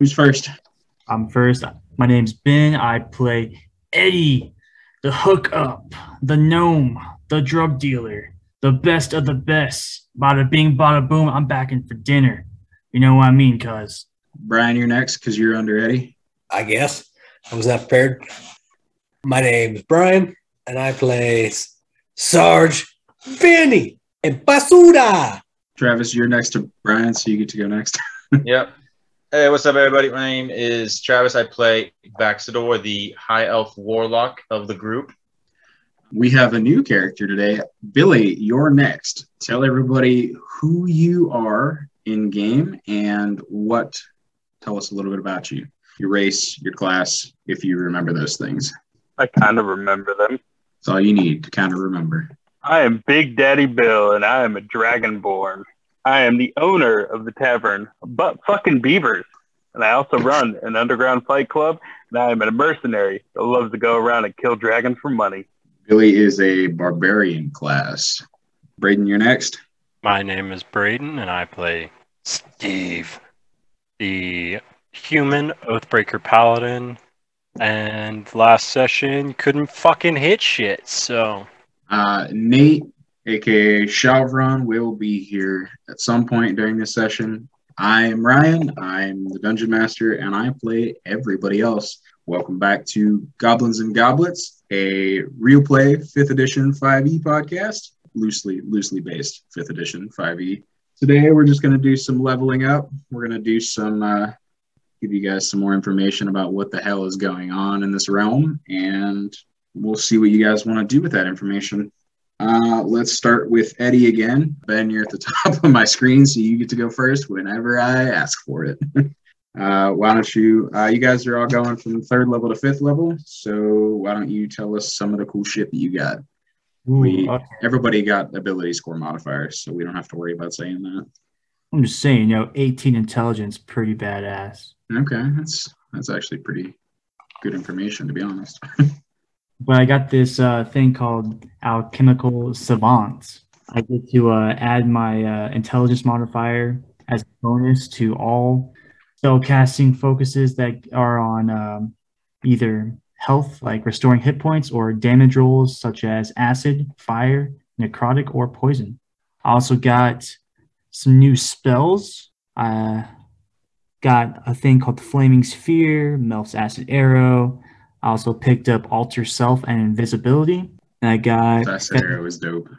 Who's first? I'm first. My name's Ben. I play Eddie, the hookup, the gnome, the drug dealer, the best of the best. Bada bing, bada boom. I'm back in for dinner. You know what I mean, cuz. Brian, you're next because you're under Eddie. I guess. I was not prepared. My name's Brian, and I play Sarge, Vinny, and Pasuda. Travis, you're next to Brian, so you get to go next. Yep. Hey, what's up, everybody? My name is Travis. I play Vaxador, the high elf warlock of the group. We have a new character today. Billy, you're next. Tell everybody who you are in game and what. Tell us a little bit about you. Your race, your class, if you remember those things. I kind of remember them. That's all you need to kind of remember. I am Big Daddy Bill, and I am a dragonborn. I am the owner of the tavern, But Fucking Beavers. And I also run an underground fight club, and I am a mercenary that loves to go around and kill dragons for money. Billy is a barbarian class. Braden, you're next. My name is Braden, and I play Steve, the human Oathbreaker Paladin, and last session couldn't fucking hit shit, so... Nate, a.k.a. Chauvron, will be here at some point during this session. I'm Ryan, I'm the Dungeon Master, and I play everybody else. Welcome back to Goblins and Goblets, a real play 5th edition 5e podcast, loosely based 5th edition 5e. Today we're just going to do some leveling up. We're going to do some... give you guys some more information about what the hell is going on in this realm, and we'll see what you guys want to do with that information. Let's start with Eddie again. Ben, you're at the top of my screen, so you get to go first whenever I ask for it. Why don't you, you guys are all going from 3rd level to 5th level, so why don't you tell us some of the cool shit that you got? Everybody got ability score modifiers, so we don't have to worry about saying that. I'm just saying, you know, 18 intelligence, pretty badass. Okay, that's actually pretty good information, to be honest. But I got this thing called Alchemical Savants. I get to add my intelligence modifier as a bonus to all spellcasting focuses that are on either health, like restoring hit points, or damage rolls such as acid, fire, necrotic, or poison. I also got some new spells. I got a thing called the Flaming Sphere, Melf's Acid Arrow. I also picked up Alter Self and Invisibility. And I got... Acid Arrow is dope.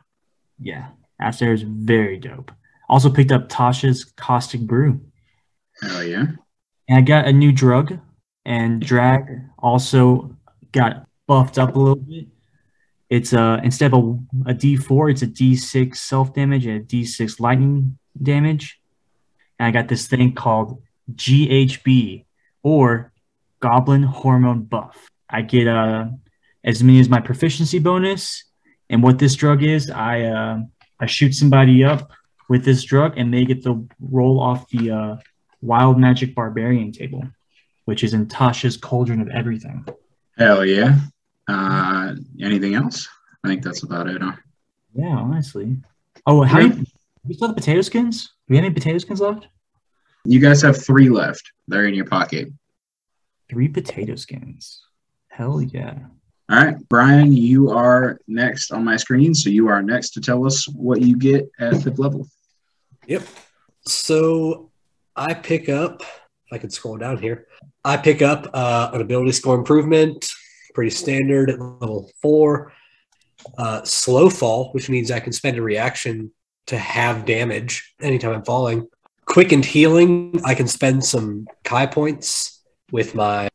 Yeah, Acid Arrow is very dope. Also picked up Tasha's Caustic Brew. Hell yeah. And I got a new drug, and drag also got buffed up a little bit. It's instead of a D4, it's a D6 self-damage and a D6 lightning damage. And I got this thing called GHB, or Goblin Hormone Buff. I get as many as my proficiency bonus. And what this drug is, I shoot somebody up with this drug, and they get the roll off the Wild Magic Barbarian table, which is in Tasha's Cauldron of Everything. Hell yeah. Anything else? I think that's about it, huh? Yeah, honestly. Oh, how do you still have the potato skins? Do we have any potato skins left? You guys have 3 left. They're in your pocket. 3 potato skins. Hell yeah. All right, Brian, you are next on my screen, so you are next to tell us what you get at 5th level. Yep. So I pick up, if I can scroll down here, I pick up an ability score improvement. Pretty standard at level 4. Slow fall, which means I can spend a reaction to have damage anytime I'm falling. Quickened healing, I can spend some Chi points with my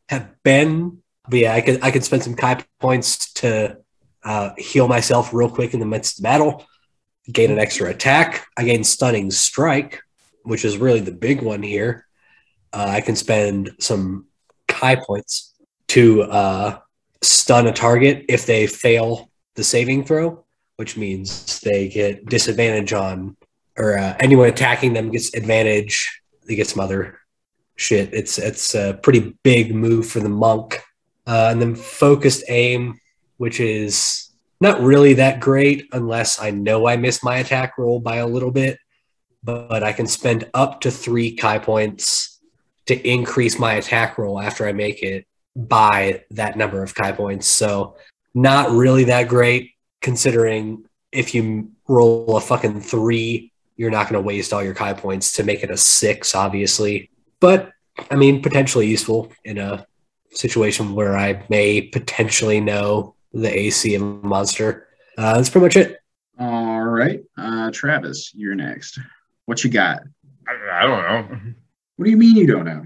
Ben. But yeah, I can spend some Chi points to heal myself real quick in the midst of battle. Gain an extra attack. I gain Stunning Strike, which is really the big one here. I can spend some Chi points to... stun a target if they fail the saving throw, which means they get disadvantage on, or anyone attacking them gets advantage. They get some other shit. It's a pretty big move for the monk. And then focused aim, which is not really that great unless I know I missed my attack roll by a little bit, but I can spend up to 3 Chi points to increase my attack roll after I make it by that number of Chi points. So not really that great, considering if you roll a fucking 3, you're not going to waste all your Chi points to make it a 6, obviously. But, I mean, potentially useful in a situation where I may potentially know the AC of a monster. That's pretty much it. All right. Travis, you're next. What you got? I don't know. What do you mean you don't know?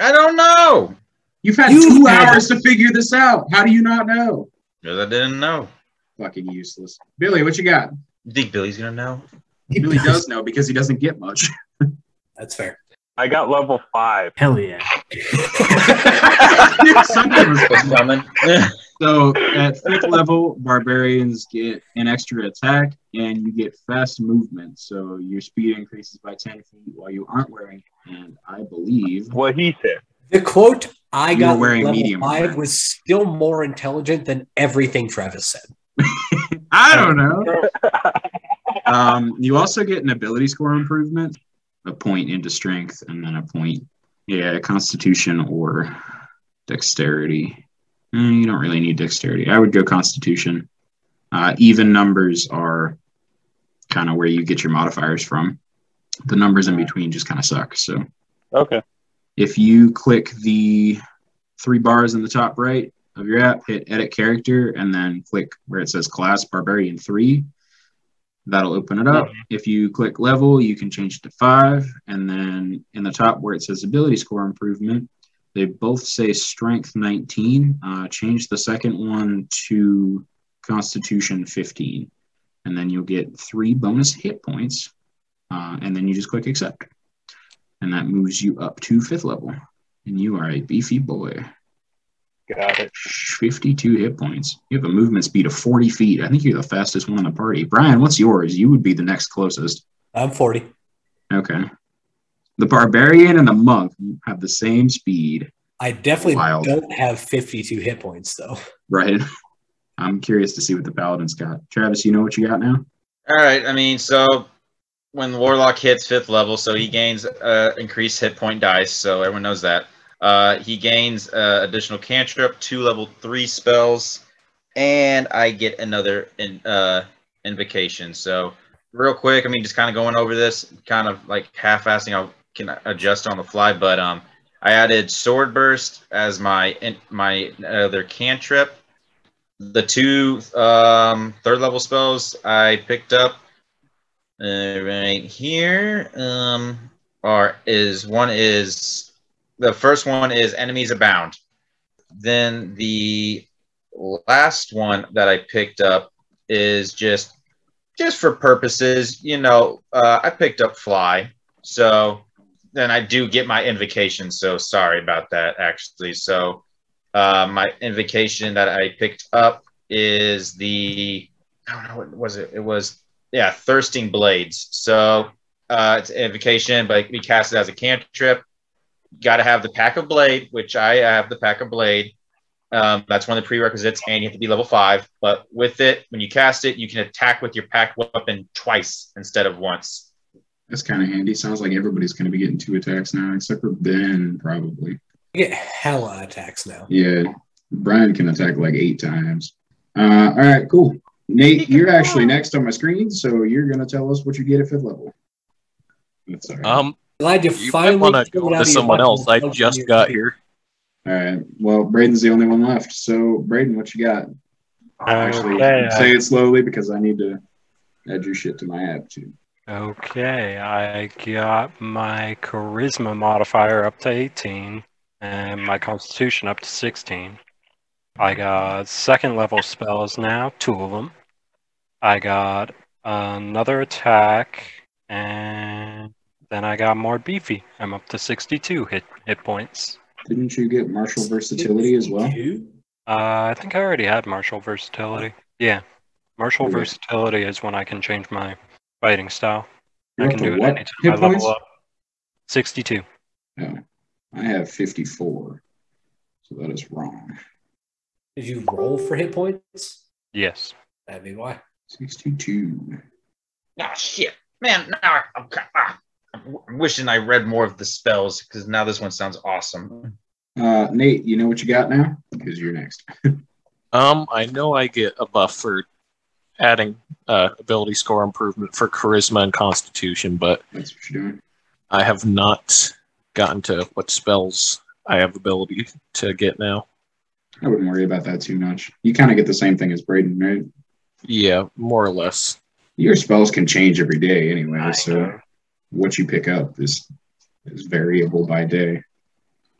I don't know. You've had 2 hours to figure this out. How do you not know? Because I didn't know. Fucking useless. Billy, what you got? You think Billy's going to know? Billy does know because he doesn't get much. That's fair. I got level 5. Hell yeah. Something was coming. So at 5th level, barbarians get an extra attack and you get fast movement. So your speed increases by 10 feet while you aren't wearing it. And I believe what he said. The quote I got level medium 5 was still more intelligent than everything Travis said. I don't know. You also get an ability score improvement. A point into strength, and then a point, constitution or dexterity. You don't really need dexterity. I would go constitution. Even numbers are kind of where you get your modifiers from. The numbers in between just kind of suck. So, okay. If you click the 3 bars in the top right of your app, hit edit character, and then click where it says class barbarian 3. That'll open it up. If you click level, you can change it to 5. And then in the top where it says ability score improvement, they both say strength 19. Change the second one to constitution 15. And then you'll get 3 bonus hit points. And then you just click accept. And that moves you up to 5th level. And you are a beefy boy. Got it. 52 hit points. You have a movement speed of 40 feet. I think you're the fastest one in the party. Brian, what's yours? You would be the next closest. I'm 40. Okay. The barbarian and the monk have the same speed. I definitely don't have 52 hit points, though. Right. I'm curious to see what the paladin's got. Travis, you know what you got now? All right. I mean, so when the warlock hits 5th level, so he gains increased hit point dice, so everyone knows that. He gains additional cantrip, 2 level 3 spells, and I get another invocation. So real quick, I mean, just kind of going over this, kind of like half-assing. I can adjust on the fly, but I added Sword Burst as my other cantrip. The 2 3rd level spells I picked up right here the first one is Enemies Abound. Then the last one that I picked up is just for purposes, I picked up Fly. So then I do get my invocation. So sorry about that, actually. So my invocation that I picked up is Thirsting Blades. So it's an invocation, but we cast it as a cantrip. Got to have the Pack of Blade, which I have the Pack of Blade. That's one of the prerequisites, and you have to be level 5. But with it, when you cast it, you can attack with your pack weapon twice instead of once. That's kind of handy. Sounds like everybody's going to be getting 2 attacks now, except for Ben, probably. I get hella attacks now. Yeah. Brian can attack like 8 times. All right, cool. Nate, you're actually next on my screen, so you're going to tell us what you get at 5th level. That's all right. Glad you finally want to go to someone else. I just got here. All right. Well, Braden's the only one left. So, Braden, what you got? I'll say it slowly because I need to add your shit to my app, too. Okay. I got my Charisma modifier up to 18 and my Constitution up to 16. I got 2nd level spells now, 2 of them. I got another attack and... Then I got more beefy. I'm up to 62 hit points. Didn't you get martial versatility as well? I think I already had martial versatility. Yeah. Martial versatility is when I can change my fighting style. I can do it anytime I level up. 62. No. I have 54. So that is wrong. Did you roll for hit points? Yes. That'd be why. 62. Ah, shit. Man, now I'm wishing I read more of the spells, because now this one sounds awesome. Nate, you know what you got now? Because you're next. I know I get a buff for adding ability score improvement for charisma and constitution, but that's what you're doing. I have not gotten to what spells I have ability to get now. I wouldn't worry about that too much. You kind of get the same thing as Braden, right? Yeah, more or less. Your spells can change every day anyway, so what you pick up is variable by day.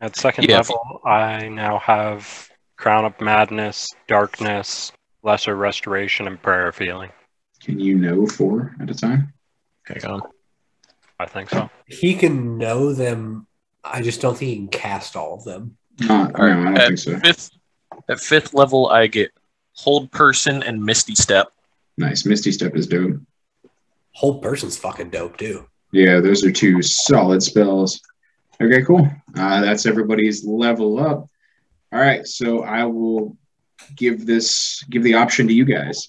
At second level, I now have Crown of Madness, Darkness, Lesser Restoration, and Prayer of Healing. Can you know 4 at a time? Okay, go on. I think so. He can know them. I just don't think he can cast all of them. No, I don't think so. At 5th level, I get Hold Person and Misty Step. Nice. Misty Step is dope. Hold Person's fucking dope, too. Yeah, those are 2 solid spells. Okay, cool. That's everybody's level up. All right, so I will give the option to you guys.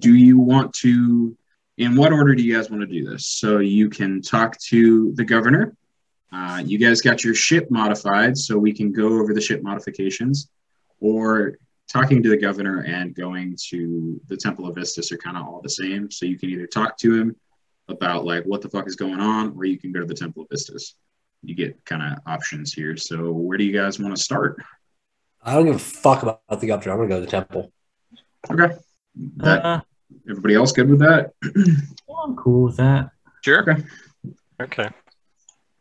Do you want to... In what order do you guys want to do this? So you can talk to the governor. You guys got your ship modified, so we can go over the ship modifications. Or... Talking to the governor and going to the Temple of Vistas are kind of all the same. So you can either talk to him about like what the fuck is going on, or you can go to the Temple of Vistas. You get kind of options here. So where do you guys want to start? I don't give a fuck about the governor. I'm going to go to the temple. Okay. Everybody else good with that? I'm cool with that. Sure. Okay.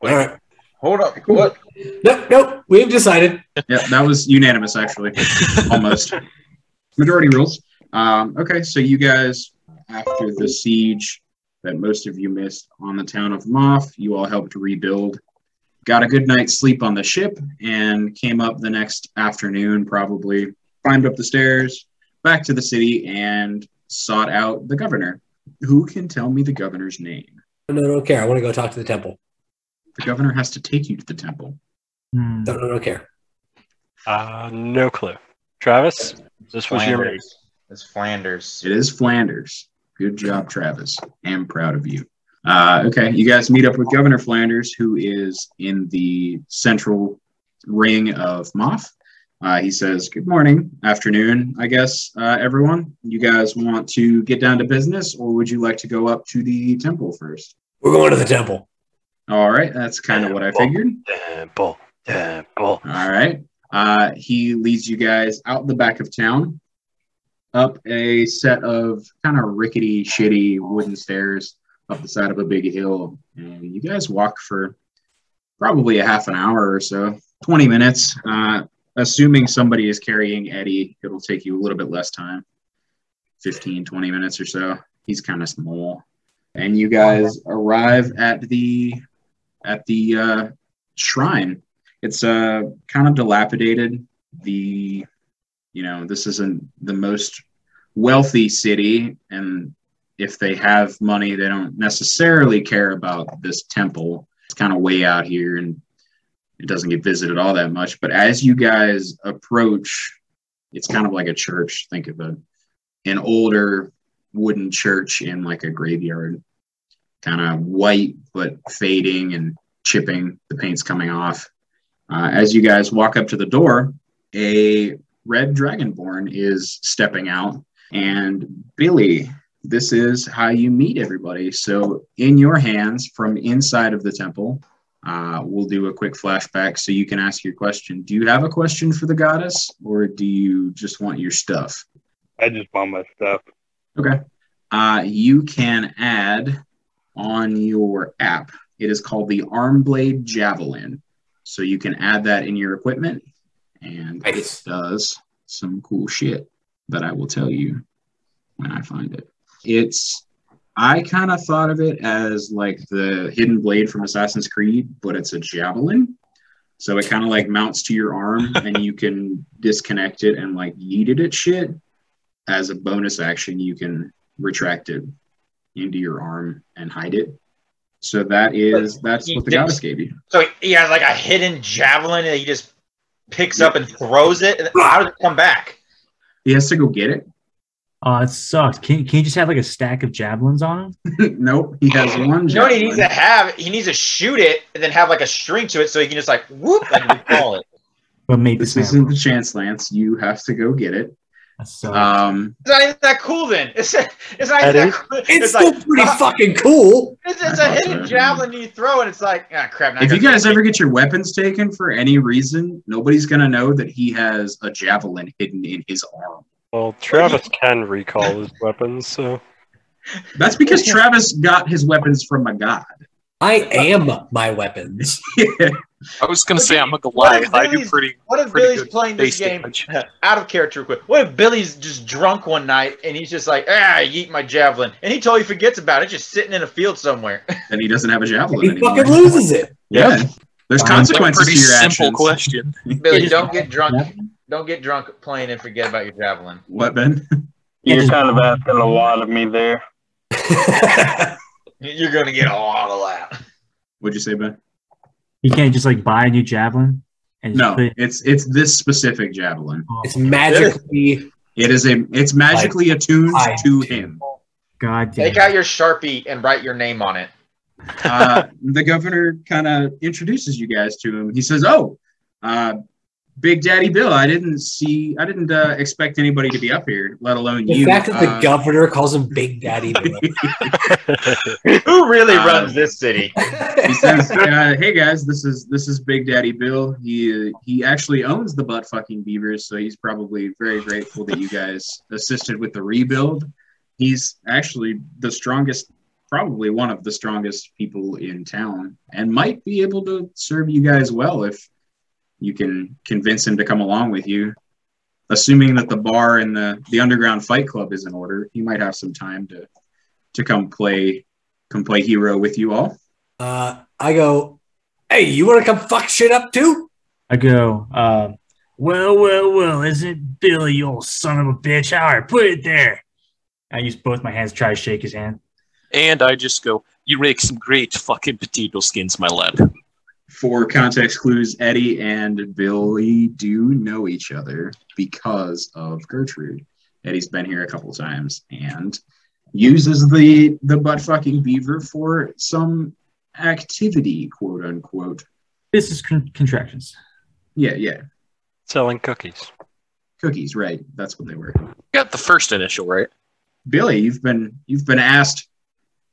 All right. Hold up. What? Nope. We've decided. Yeah, that was unanimous, actually. Almost. Majority rules. Okay, so you guys, after the siege that most of you missed on the town of Moth, you all helped rebuild. Got a good night's sleep on the ship and came up the next afternoon, probably. Climbed up the stairs, back to the city, and sought out the governor. Who can tell me the governor's name? No, I don't care. I want to go talk to the temple. The governor has to take you to the temple. Don't care. No clue. Travis, this Flanders. Was your race. It's Flanders. It is Flanders. Good job, Travis. I'm proud of you. Okay, you guys meet up with Governor Flanders, who is in the central ring of Moth. He says, good morning, afternoon, I guess, everyone. You guys want to get down to business, or would you like to go up to the temple first? We're going to the temple. All right, that's kind of what I figured. Temple. All right. He leads you guys out the back of town, up a set of kind of rickety, shitty wooden stairs up the side of a big hill. And you guys walk for probably a half an hour or so, 20 minutes. Assuming somebody is carrying Eddie, it'll take you a little bit less time, 15, 20 minutes or so. He's kind of small. And you guys arrive at the shrine. It's kind of dilapidated. This isn't the most wealthy city, and if they have money, they don't necessarily care about this temple. It's kind of way out here, and it doesn't get visited all that much. But as you guys approach, it's kind of like a church. Think of an older wooden church in like a graveyard, kind of white but fading and chipping, the paint's coming off. As you guys walk up to the door, a red dragonborn is stepping out. And Billy, this is how you meet everybody. So in your hands from inside of the temple, we'll do a quick flashback so you can ask your question. Do you have a question for the goddess, or do you just want your stuff? I just want my stuff. Okay. You can add on your app. It is called the Armblade Javelin. So you can add that in your equipment, and it does some cool shit that I will tell you when I find it. I kind of thought of it as like the hidden blade from Assassin's Creed, but it's a javelin. So it kind of like mounts to your arm and you can disconnect it and like yeet it at shit. As a bonus action, you can retract it into your arm and hide it. So that's what the goddess gave you. So he has like a hidden javelin that he just picks up and throws it. How does it come back? He has to go get it. It sucks. Can you just have like a stack of javelins on him? Nope. He has one javelin. No, he needs to have. He needs to shoot it and then have like a string to it so he can just like whoop and like, recall it. But maybe this isn't the chance, Lance. You have to go get it. So it's not even that cool then. It's not even that cool. It's still like, pretty fucking cool. It's a hidden javelin you throw and it's like, ah, crap. If you guys ever get your weapons taken for any reason, nobody's going to know that he has a javelin hidden in his arm. Well, Travis can recall his weapons, so. That's because Travis got his weapons from a god. I am my weapons. Yeah. I was going to say I'm a Goliath. I do pretty What if pretty Billy's playing this game out of character real quick? What if Billy's just drunk one night and he's just like, ah, I yeet my javelin. And he totally forgets about it, just sitting in a field somewhere. And he doesn't have a javelin anymore. He fucking loses it. Yeah. There's consequences to your actions. Simple question. Billy, don't get drunk. Don't get drunk playing and forget about your javelin. What, Ben? You're kind of asking a lot of me there. You're gonna get a lot of that. What'd you say, Ben? You can't just like buy a new javelin. And no, it's this specific javelin. It's magically. It's magically like, attuned to him. God damn. Take out your Sharpie and write your name on it. The governor kind of introduces you guys to him. He says, "Oh, Big Daddy Bill, I didn't expect anybody to be up here, let alone you." The fact that the governor calls him Big Daddy Bill. Who really runs this city? He says, "Hey guys, this is Big Daddy Bill. He actually owns the butt fucking Beavers, so he's probably very grateful that you guys assisted with the rebuild. He's actually the strongest, probably one of the strongest people in town, and might be able to serve you guys well if you can convince him to come along with you. Assuming that the bar and the underground fight club is in order, he might have some time to come play hero with you all." I go, "Hey, you want to come fuck shit up too?" I go, well, isn't Billy, you old son of a bitch? All right, put it there." I use both my hands to try to shake his hand. And I just go, "You rake some great fucking potato skins, my lad." For context clues, Eddie and Billy do know each other because of Gertrude. Eddie's been here a couple times and uses the butt-fucking beaver for some activity, quote-unquote. Business contractions. Yeah. Selling cookies. Cookies, right. That's what they were. You got the first initial, right? Billy, you've been asked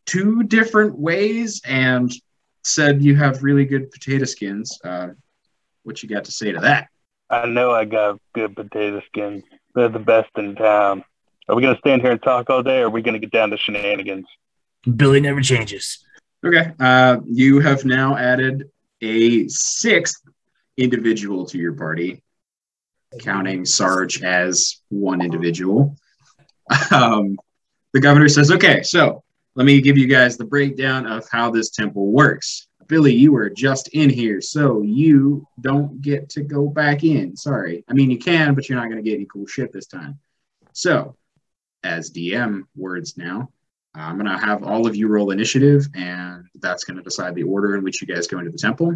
two different ways and said you have really good potato skins. What you got to say to that? I know I got good potato skins. They're the best in town. Are we going to stand here and talk all day, or are we going to get down to shenanigans? Billy never changes. Okay. You have now added a sixth individual to your party, counting Sarge as one individual. The governor says, "Okay, so let me give you guys the breakdown of how this temple works. Billy, you were just in here, so you don't get to go back in. Sorry. I mean, you can, but you're not going to get any cool shit this time. So, as DM words now, I'm going to have all of you roll initiative, and that's going to decide the order in which you guys go into the temple."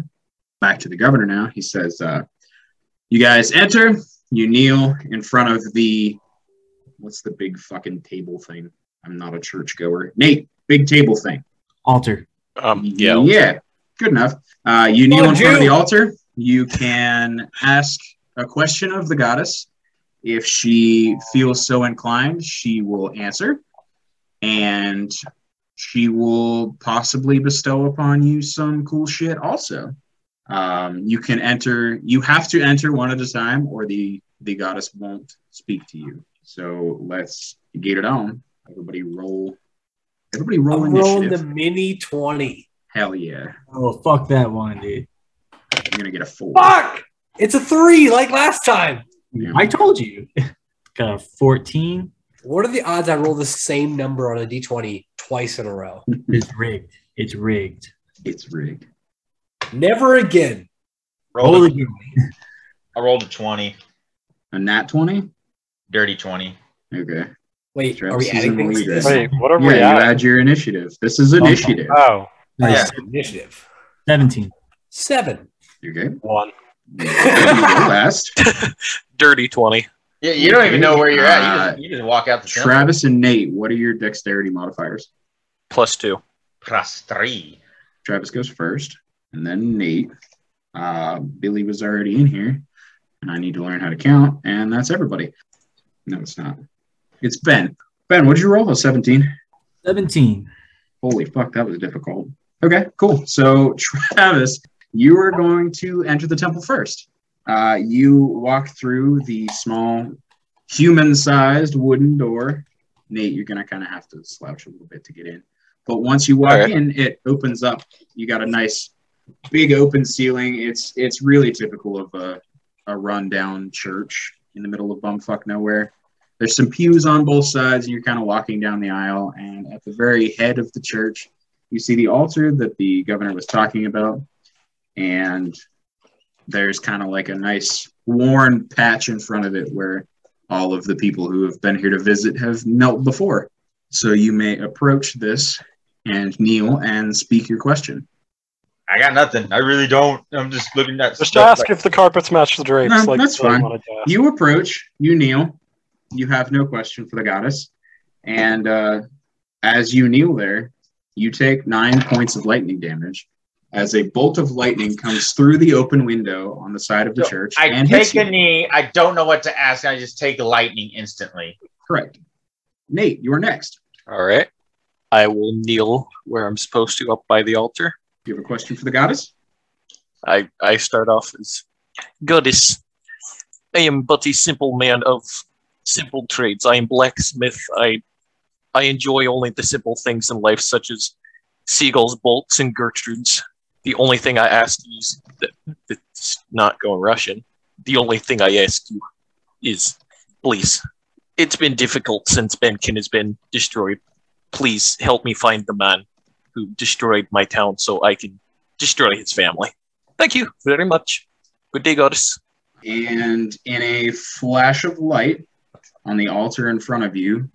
Back to the governor now. He says, "You guys enter. You kneel in front of the... what's the big fucking table thing? I'm not a churchgoer. Nate. Big table thing. Altar." Yeah, good enough. You kneel in front of the altar. You can ask a question of the goddess. If she feels so inclined, she will answer. And she will possibly bestow upon you some cool shit also. You can enter. You have to enter one at a time or the goddess won't speak to you. So let's get it on. Everybody roll initiative. Roll the mini 20. Hell yeah. Oh, fuck that one, dude. You're going to get a 4. Fuck! It's a 3 like last time. Yeah. I told you. Got a 14. What are the odds I roll the same number on a D20 twice in a row? It's rigged. Never again. Roll again. I rolled a 20. A nat 20? Dirty 20. Okay. Wait, Travis, are we adding things to this? Wait, what are we adding? You add your initiative. This is initiative. Oh. Nice. Yeah. Initiative. 17. 7. You're good. 1. Last. Dirty 20. Yeah, you don't even know where you're at. You just walk out the temple. Travis and Nate, what are your dexterity modifiers? +2. +3. Travis goes first, and then Nate. Billy was already in here, and I need to learn how to count, and that's everybody. No, it's not. It's Ben. Ben, what did you roll? A 17? 17. Holy fuck, that was difficult. Okay, cool. So, Travis, you are going to enter the temple first. You walk through the small, human-sized wooden door. Nate, you're going to kind of have to slouch a little bit to get in. But once you walk in, it opens up. You got a nice, big open ceiling. It's really typical of a rundown church in the middle of bumfuck nowhere. There's some pews on both sides, and you're kind of walking down the aisle. And at the very head of the church, you see the altar that the governor was talking about. And there's kind of like a nice worn patch in front of it where all of the people who have been here to visit have knelt before. So you may approach this and kneel and speak your question. I got nothing. I really don't. I'm just looking at just stuff. Just ask if the carpets match the drapes. No, like, that's fine. You approach, you kneel, you have no question for the goddess. And as you kneel there, you take 9 points of lightning damage as a bolt of lightning comes through the open window on the side of the church. I take a knee. I don't know what to ask. I just take lightning instantly. Correct. Nate, you are next. All right. I will kneel where I'm supposed to, up by the altar. Do you have a question for the goddess? I start off as, Goddess, I am but a simple man of simple trades. I am blacksmith. I enjoy only the simple things in life, such as seagulls, bolts, and Gertrudes. The only thing I ask you is, that's not going Russian, the only thing I ask you is, please, it's been difficult since Benkin has been destroyed. Please help me find the man who destroyed my town so I can destroy his family. Thank you very much. Good day, goddess. And in a flash of light, on the altar in front of you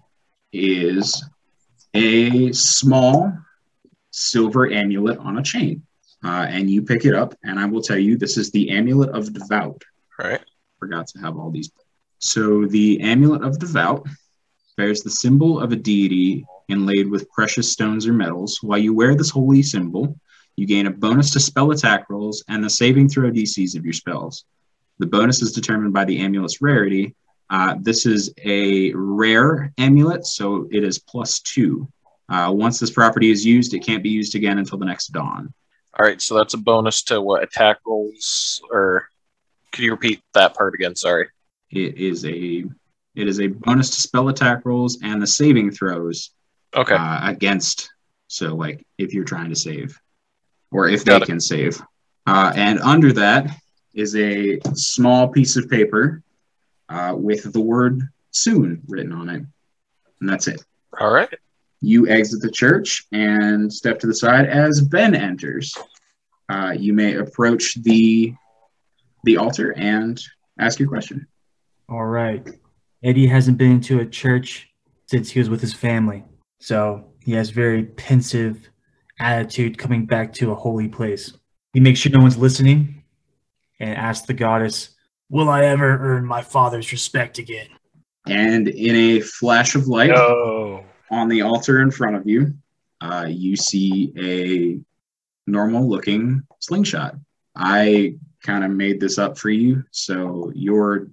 is a small silver amulet on a chain. And you pick it up, and I will tell you this is the Amulet of Devout. All right. Forgot to have all these. So the Amulet of Devout bears the symbol of a deity inlaid with precious stones or metals. While you wear this holy symbol, you gain a bonus to spell attack rolls and the saving throw DCs of your spells. The bonus is determined by the amulet's rarity. This is a rare amulet, so it is +2. Once this property is used, it can't be used again until the next dawn. All right, so that's a bonus to what? Attack rolls? Or could you repeat that part again? Sorry. It is a bonus to spell attack rolls and the saving throws. Okay. Against, so like if you're trying to save, or if they can save. And under that is a small piece of paper with the word soon written on it. And that's it. All right. You exit the church and step to the side as Ben enters. You may approach the altar and ask your question. All right. Eddie hasn't been to a church since he was with his family. So he has very pensive attitude coming back to a holy place. He makes sure no one's listening and asks the goddess, will I ever earn my father's respect again? And in a flash of light on the altar in front of you, you see a normal-looking slingshot. I kind of made this up for you, so your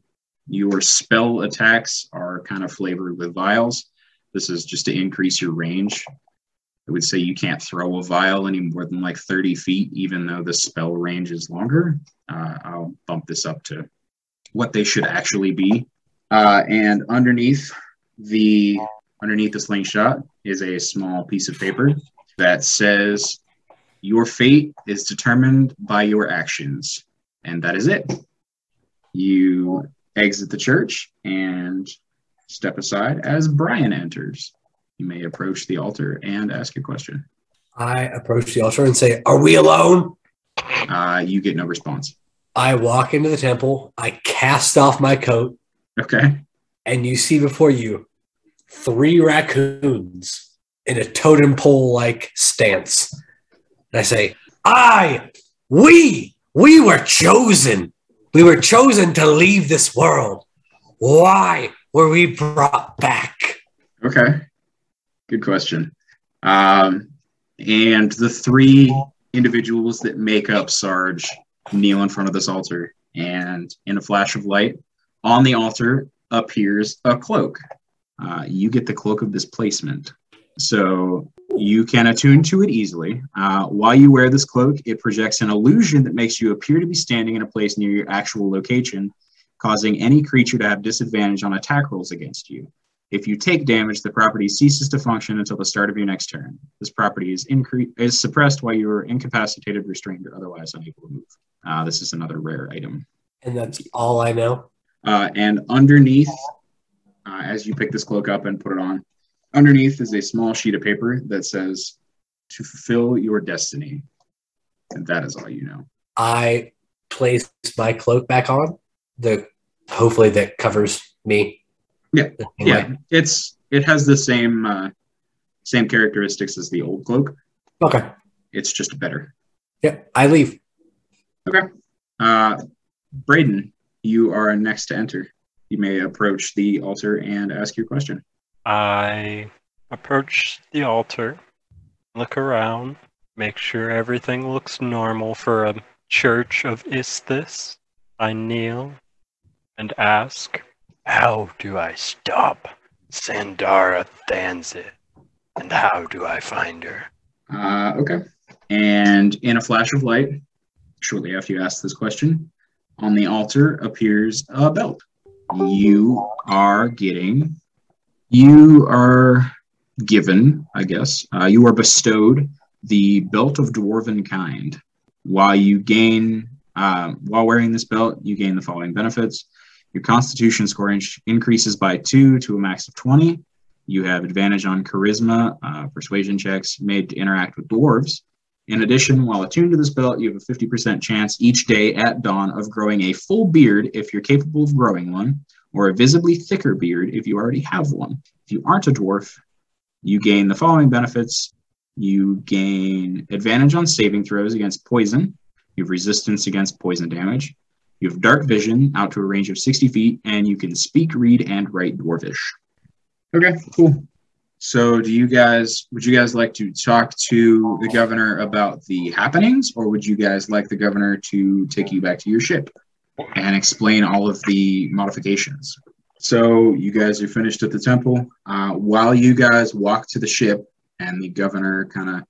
spell attacks are kind of flavored with vials. This is just to increase your range. I would say you can't throw a vial any more than like 30 feet, even though the spell range is longer. I'll bump this up to what they should actually be. And underneath the slingshot is a small piece of paper that says, your fate is determined by your actions. And that is it. You exit the church and step aside as Brian enters. You may approach the altar and ask your question. I approach the altar and say, are we alone? You get no response. I walk into the temple. I cast off my coat. Okay. And you see before you 3 raccoons in a totem pole-like stance. And I say, we were chosen. We were chosen to leave this world. why were we brought back? Okay, good question. And the three individuals that make up Sarge kneel in front of this altar, and in a flash of light, on the altar appears a cloak. You get the Cloak of Displacement, so you can attune to it easily. While you wear this cloak, it projects an illusion that makes you appear to be standing in a place near your actual location, causing any creature to have disadvantage on attack rolls against you. If you take damage, the property ceases to function until the start of your next turn. This property is suppressed while you are incapacitated, restrained, or otherwise unable to move. This is another rare item. And that's all I know. And underneath, as you pick this cloak up and put it on, underneath is a small sheet of paper that says, "To fulfill your destiny." And that is all you know. I place my cloak back on. Hopefully that covers me. Yeah, yeah. It has the same same characteristics as the old cloak. Okay. It's just better. Yeah, I leave. Okay. Braden, you are next to enter. You may approach the altar and ask your question. I approach the altar, look around, make sure everything looks normal for a church of Isthis. I kneel and ask, "How do I stop Sandara Thansit? And how do I find her?" Okay. And in a flash of light, shortly after you ask this question, on the altar appears a belt. You are given, I guess, you are bestowed the Belt of Dwarven Kind. While wearing this belt, you gain the following benefits. Your Constitution score increases by 2 to a max of 20. You have advantage on Charisma, Persuasion checks made to interact with dwarves. In addition, while attuned to this belt, you have a 50% chance each day at dawn of growing a full beard if you're capable of growing one, or a visibly thicker beard if you already have one. If you aren't a dwarf, you gain the following benefits. You gain advantage on saving throws against poison. You have resistance against poison damage. You have dark vision out to a range of 60 feet, and you can speak, read, and write dwarvish. Okay, cool. So would you guys like to talk to the governor about the happenings, or would you guys like the governor to take you back to your ship and explain all of the modifications? So you guys are finished at the temple. While you guys walk to the ship and the governor kind of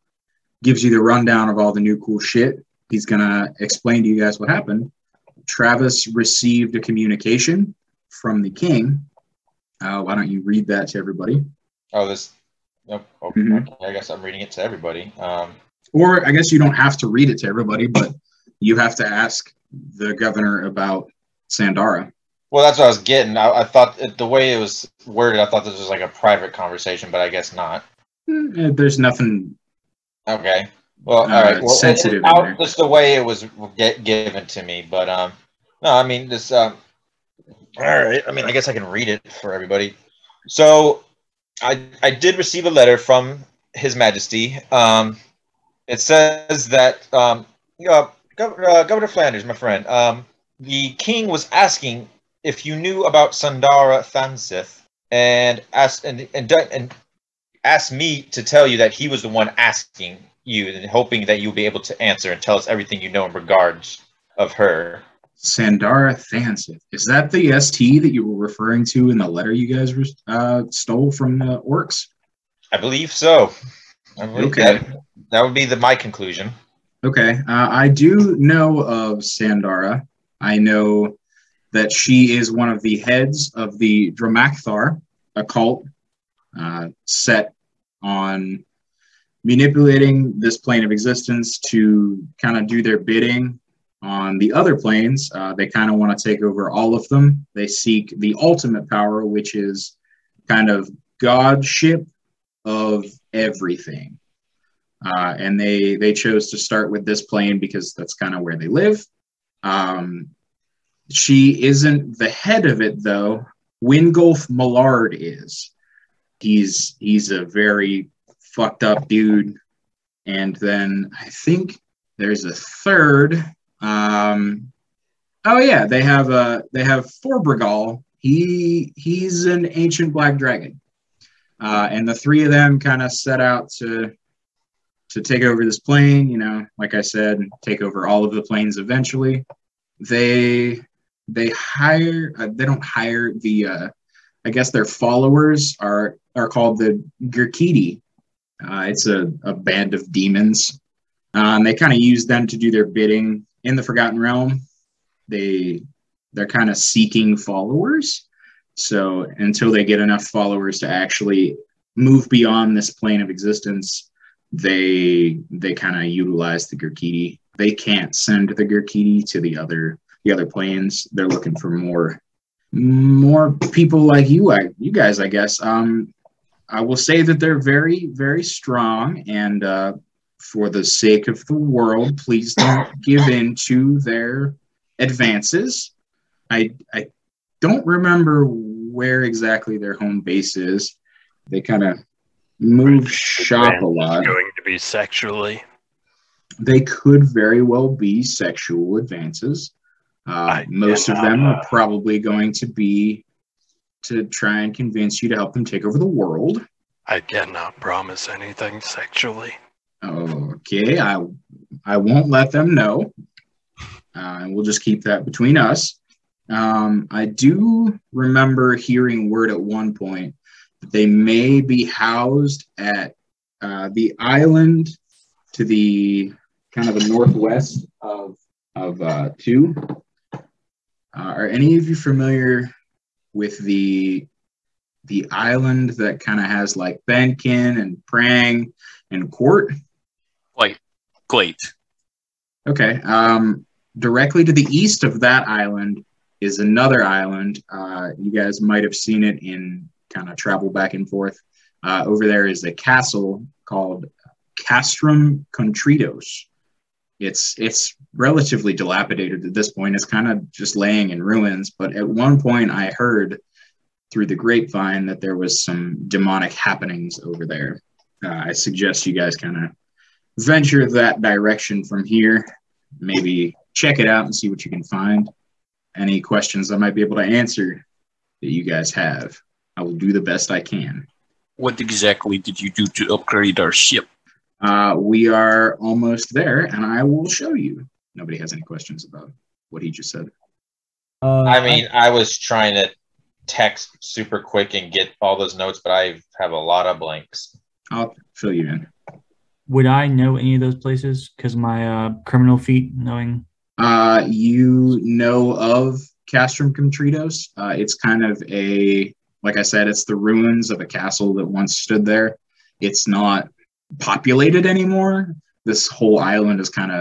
gives you the rundown of all the new cool shit, he's going to explain to you guys what happened. Travis received a communication from the king. Why don't you read that to everybody? Oh, this... Oh, I guess I'm reading it to everybody. Or I guess you don't have to read it to everybody, but you have to ask the governor about Sandara. Well, that's what I was getting. I thought the way it was worded, I thought this was like a private conversation, but I guess not. There's nothing. Okay. Well, all right. Well, sensitive. Just the way it was given to me, but no, I mean this. All right. I mean, I guess I can read it for everybody. So, I did receive a letter from His Majesty. It says that Governor Flanders, my friend, the king was asking if you knew about Sandara Thansit, and asked me to tell you that he was the one asking you, and hoping that you'll be able to answer and tell us everything you know in regards of her. Sandara Thansit. Is that the ST that you were referring to in the letter you guys stole from the orcs? I believe so. Okay. That would be my conclusion. Okay, I do know of Sandara. I know that she is one of the heads of the Dramacthar, a cult set on manipulating this plane of existence to kind of do their bidding on the other planes. They kind of want to take over all of them. They seek the ultimate power, which is kind of godship of everything. And they chose to start with this plane because that's kind of where they live. She isn't the head of it, though. Wingolf Millard is. He's a very fucked up dude. And then I think there's a third. They have Forbrigal. He's an ancient black dragon. And the three of them kind of set out to take over this plane, you know, like I said, take over all of the planes eventually. They hire, they don't hire the, I guess their followers are called the Gurkiti. It's a band of demons. And they kind of use them to do their bidding in the Forgotten Realm. They're kind of seeking followers. So until they get enough followers to actually move beyond this plane of existence, they kind of utilize the Gurkiti. They can't send the Gurkiti to the other planes. They're looking for more people like you guys, I guess. I will say that they're very, very strong, and for the sake of the world, please don't give in to their advances. I don't remember where exactly their home base is. They kind of move shop a lot. Going to be sexually. They could very well be sexual advances. Most of them are probably going to be to try and convince you to help them take over the world. I cannot promise anything sexually. Okay, I won't let them know. And we'll just keep that between us. I do remember hearing word at one point that they may be housed at the island to the kind of the northwest of two. Are any of you familiar with the island that kind of has like Benkin and Prang and Quart? Quite. Okay. Directly to the east of that island is another island. You guys might have seen it in kind of travel back and forth. Over there is a castle called Castrum Contritos. It's relatively dilapidated at this point. It's kind of just laying in ruins, but at one point I heard through the grapevine that there was some demonic happenings over there. I suggest you guys kind of venture that direction from here. Maybe check it out and see what you can find. Any questions I might be able to answer that you guys have, I will do the best I can. What exactly did you do to upgrade our ship? We are almost there, and I will show you. Nobody has any questions about what he just said. I mean, I was trying to text super quick and get all those notes, but I have a lot of blanks. I'll fill you in. Would I know any of those places? Because my criminal feat, knowing... you know of Castrum Contritos. It's kind of a... Like I said, it's the ruins of a castle that once stood there. It's not populated anymore. This whole island is kind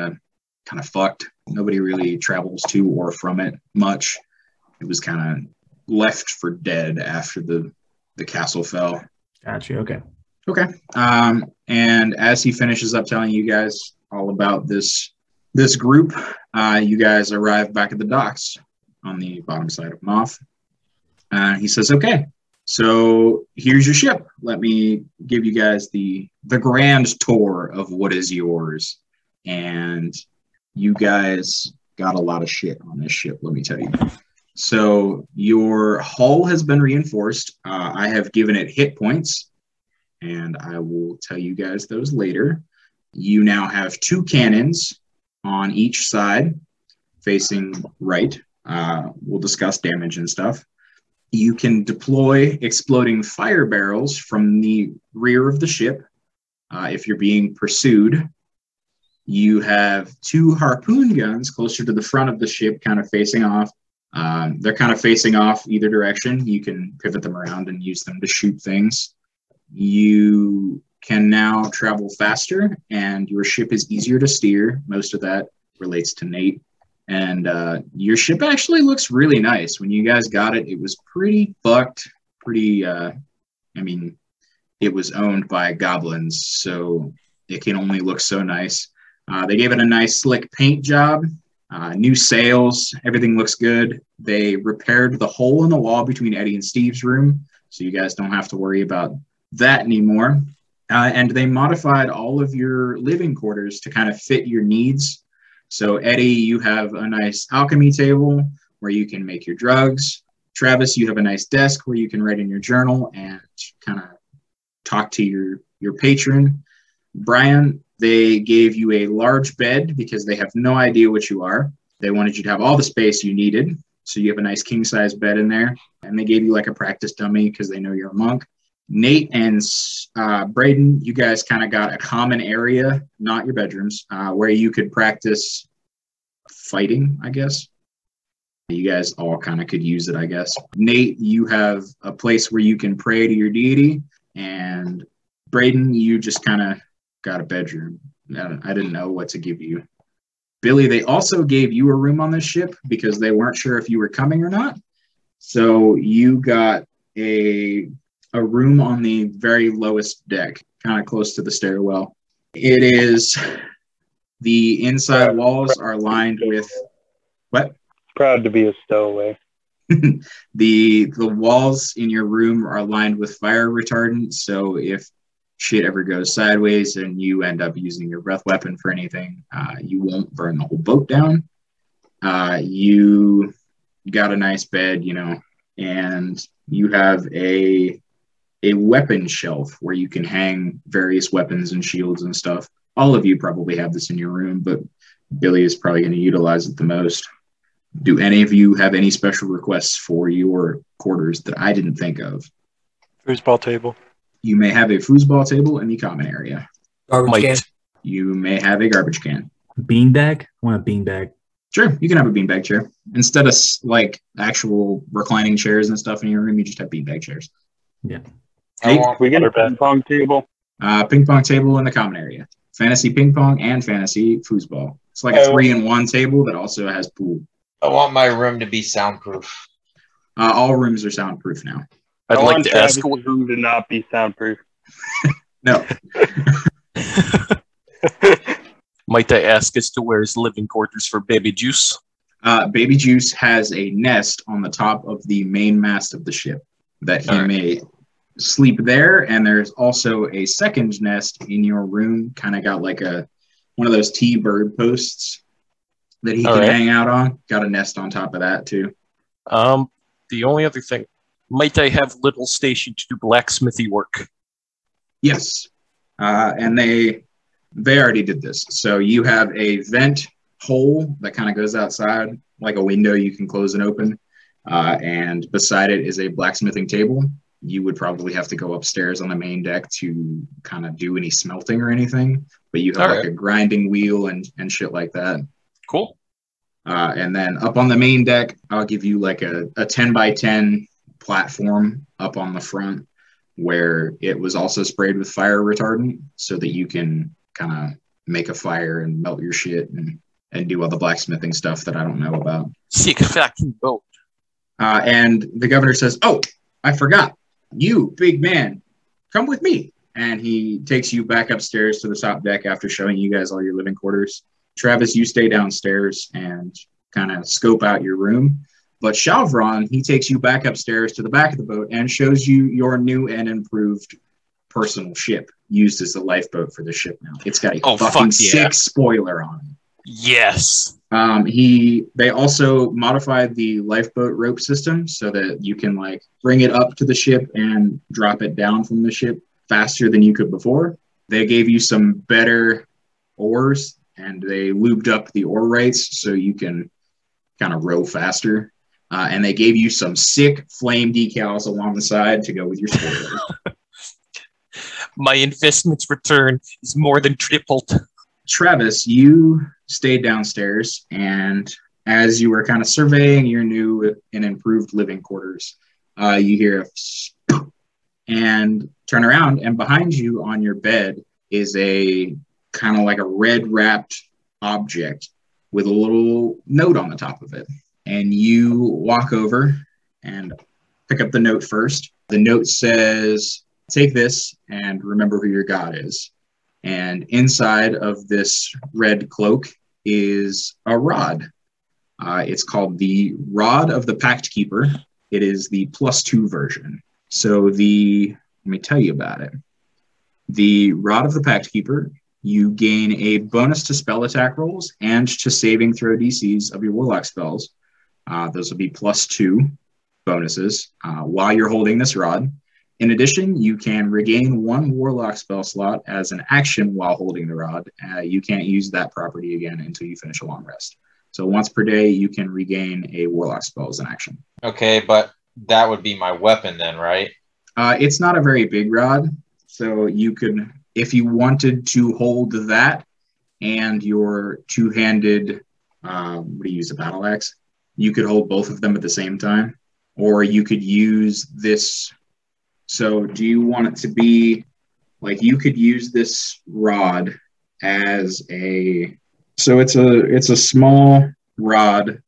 of fucked. Nobody really travels to or from it much. It was kind of left for dead after the castle fell. Gotcha, okay. Okay. And as he finishes up telling you guys all about this group, you guys arrive back at the docks on the bottom side of Moth. He says, okay, so here's your ship. Let me give you guys the grand tour of what is yours. And you guys got a lot of shit on this ship, let me tell you. So your hull has been reinforced. I have given it hit points, and I will tell you guys those later. You now have two cannons on each side facing right. We'll discuss damage and stuff. You can deploy exploding fire barrels from the rear of the ship if you're being pursued. You have two harpoon guns closer to the front of the ship, kind of facing off. They're kind of facing off either direction. You can pivot them around and use them to shoot things. You can now travel faster, and your ship is easier to steer. Most of that relates to Nate. And your ship actually looks really nice. When you guys got it, it was pretty fucked. Pretty, I mean, it was owned by goblins, so it can only look so nice. They gave it a nice slick paint job, new sails, everything looks good. They repaired the hole in the wall between Eddie and Steve's room, so you guys don't have to worry about that anymore. And they modified all of your living quarters to kind of fit your needs. So Eddie, you have a nice alchemy table where you can make your drugs. Travis, you have a nice desk where you can write in your journal and kind of talk to your patron. Brian, they gave you a large bed because they have no idea what you are. They wanted you to have all the space you needed. So you have a nice king-size bed in there. And they gave you like a practice dummy because they know you're a monk. Nate and Braden, you guys kind of got a common area, not your bedrooms, where you could practice fighting, I guess. You guys all kind of could use it, I guess. Nate, you have a place where you can pray to your deity. And Braden, you just kind of got a bedroom. I didn't know what to give you. Billy, they also gave you a room on this ship because they weren't sure if you were coming or not. So you got a room on the very lowest deck, kind of close to the stairwell. It is, the inside walls are lined with, what? Proud to be a stowaway. The walls in your room are lined with fire retardant, so if shit ever goes sideways and you end up using your breath weapon for anything, you won't burn the whole boat down. You got a nice bed, you know, and you have a weapon shelf where you can hang various weapons and shields and stuff. All of you probably have this in your room, but Billy is probably going to utilize it the most. Do any of you have any special requests for your quarters that I didn't think of? Foosball table. You may have a foosball table in the common area. Garbage can. You may have a garbage can. Beanbag? I want a beanbag. Sure, you can have a beanbag chair. Instead of like actual reclining chairs and stuff in your room, you just have beanbag chairs. Yeah. Hey, we get a ping pong table. Ping pong table in the common area. Fantasy ping pong and fantasy foosball. It's like a 3-in-1 table that also has pool. I want my room to be soundproof. All rooms are soundproof now. I'd like to ask the room to not be soundproof. No. Might I ask as to where is living quarters for Baby Juice? Baby Juice has a nest on the top of the main mast of the ship that he may sleep there, and there's also a second nest in your room, kind of got like one of those T-bird posts that he can hang out on. Got a nest on top of that too. The only other thing, might I have little station to do blacksmithy work? Yes. And they already did this. So you have a vent hole that kind of goes outside, like a window you can close and open. And beside it is a blacksmithing table. You would probably have to go upstairs on the main deck to kind of do any smelting or anything. But you have like a grinding wheel and shit like that. Cool. And then up on the main deck, I'll give you like a 10x10 platform up on the front where it was also sprayed with fire retardant so that you can kind of make a fire and melt your shit and do all the blacksmithing stuff that I don't know about. Sick fucking boat. And the governor says, oh, I forgot. You, big man, come with me. And he takes you back upstairs to the top deck after showing you guys all your living quarters. Travis, you stay downstairs and kind of scope out your room. But Chauvron, he takes you back upstairs to the back of the boat and shows you your new and improved personal ship, used as the lifeboat for the ship now. It's got a fucking sick spoiler on it. Yes. They also modified the lifeboat rope system so that you can like bring it up to the ship and drop it down from the ship faster than you could before. They gave you some better oars and they lubed up the oar rates so you can kind of row faster. And they gave you some sick flame decals along the side to go with your spoiler. My investment's return is more than tripled. Travis, you stayed downstairs, and as you were kind of surveying your new and improved living quarters, you hear a and turn around, and behind you on your bed is a kind of like a red-wrapped object with a little note on the top of it. And you walk over and pick up the note first. The note says, take this and remember who your God is. And inside of this red cloak is a rod. It's called the Rod of the Pact Keeper. It is the +2 version. So let me tell you about it. The Rod of the Pact Keeper, you gain a bonus to spell attack rolls and to saving throw DCs of your warlock spells. Those will be +2. bonuses while you're holding this rod. In addition, you can regain one Warlock spell slot as an action while holding the rod. You can't use that property again until you finish a long rest. So once per day, you can regain a Warlock spell as an action. Okay, but that would be my weapon then, right? It's not a very big rod, so you could, if you wanted to hold that and your two-handed, what do you use, a battle axe? You could hold both of them at the same time, or you could use this. So do you want it to be, like, you could use this rod as a, so it's a small rod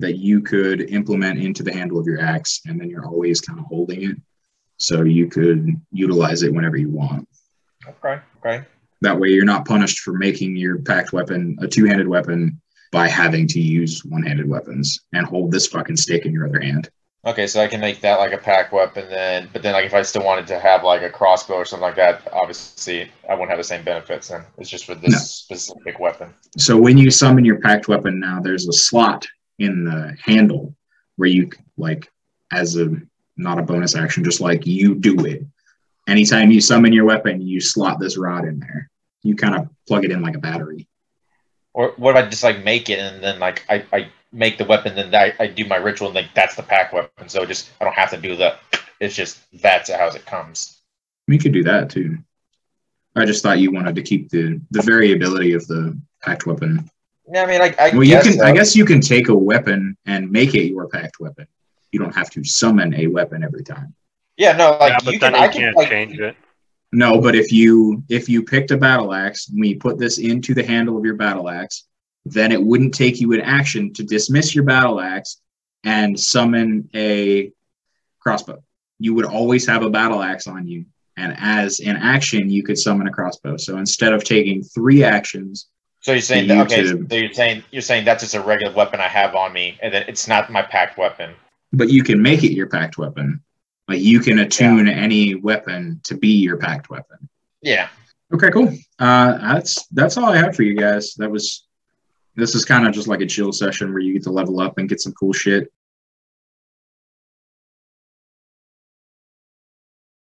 that you could implement into the handle of your axe, and then you're always kind of holding it. So you could utilize it whenever you want. Okay, okay. That way you're not punished for making your packed weapon a two-handed weapon by having to use one-handed weapons and hold this fucking stick in your other hand. Okay, so I can make that like a pack weapon then, but then like if I still wanted to have like a crossbow or something like that, obviously I wouldn't have the same benefits then. It's just for this specific weapon. So when you summon your packed weapon now, there's a slot in the handle where you, like, as a, not a bonus action, just like you do it. Anytime you summon your weapon, you slot this rod in there. You kind of plug it in like a battery. Or what if I just like make it and then like I make the weapon, then I do my ritual, and like that's the pack weapon. So just I don't have to do the. It's just that's how it comes. We could do that too. I just thought you wanted to keep the variability of the packed weapon. Yeah, I mean, like I guess you can take a weapon and make it your packed weapon. You don't have to summon a weapon every time. Yeah, no, like yeah, but you then can, you can't like, change it. No, but if you picked a battle axe, and we put this into the handle of your battle axe, then it wouldn't take you an action to dismiss your battle axe and summon a crossbow. You would always have a battle axe on you, and as an action, you could summon a crossbow. So instead of taking three actions, so you're saying that, okay, so you're saying that's just a regular weapon I have on me, and that it's not my packed weapon. But you can make it your packed weapon. Like you can attune any weapon to be your packed weapon. Yeah. Okay. Cool. That's all I have for you guys. This is kind of just like a chill session where you get to level up and get some cool shit.